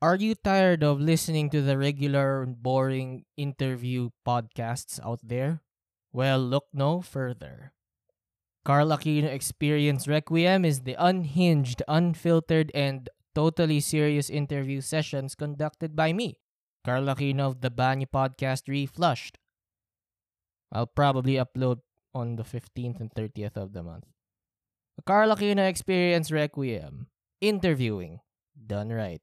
Are you tired of listening to the regular and boring interview podcasts out there? Well, look no further. Carl Aquino Experience Requiem is the unhinged, unfiltered, and totally serious interview sessions conducted by me, Carl Aquino of The Banyo Podcast Reflushed. I'll probably upload on the 15th and 30th of the month. The Carl Aquino Experience Requiem. Interviewing. Done right.